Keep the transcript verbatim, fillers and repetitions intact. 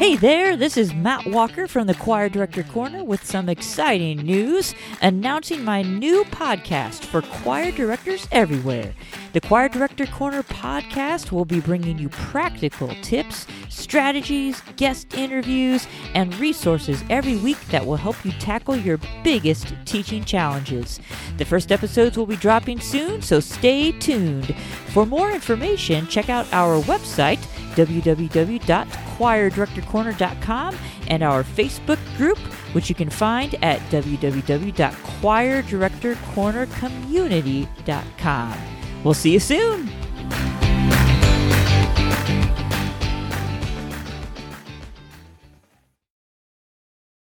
Hey there, this is Matt Walker from the Choir Director Corner with some exciting news, announcing my new podcast for choir directors everywhere. The Choir Director Corner podcast will be bringing you practical tips, strategies, guest interviews, and resources every week that will help you tackle your biggest teaching challenges. The first episodes will be dropping soon, so stay tuned. For more information, check out our website, w w w dot choir director corner dot com, and our Facebook group, which you can find at w w w dot choir director corner community dot com. We'll see you soon.